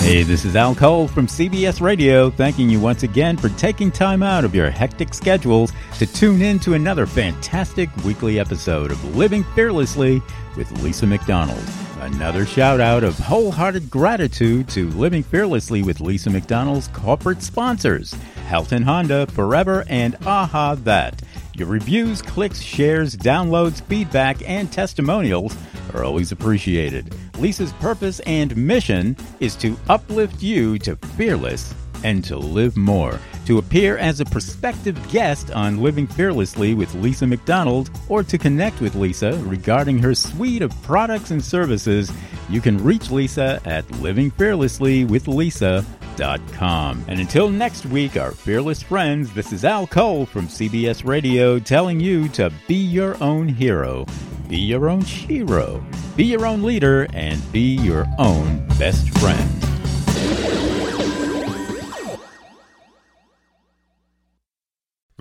Hey, this is Al Cole from C B S Radio, thanking you once again for taking time out of your hectic schedules to tune in to another fantastic weekly episode of Living Fearlessly with Lisa McDonald. Another shout out of wholehearted gratitude to Living Fearlessly with Lisa McDonald's corporate sponsors, Health and Honda, Forever, and Aha That. Your reviews, clicks, shares, downloads, feedback, and testimonials are always appreciated. Lisa's purpose and mission is to uplift you to fearless and to live more. To appear as a prospective guest on Living Fearlessly with Lisa McDonald, or to connect with Lisa regarding her suite of products and services, you can reach Lisa at living fearlessly with lisa dot com. And until next week, our fearless friends, this is Al Cole from C B S Radio telling you to be your own hero. be your own hero, be your own leader, and be your own best friend.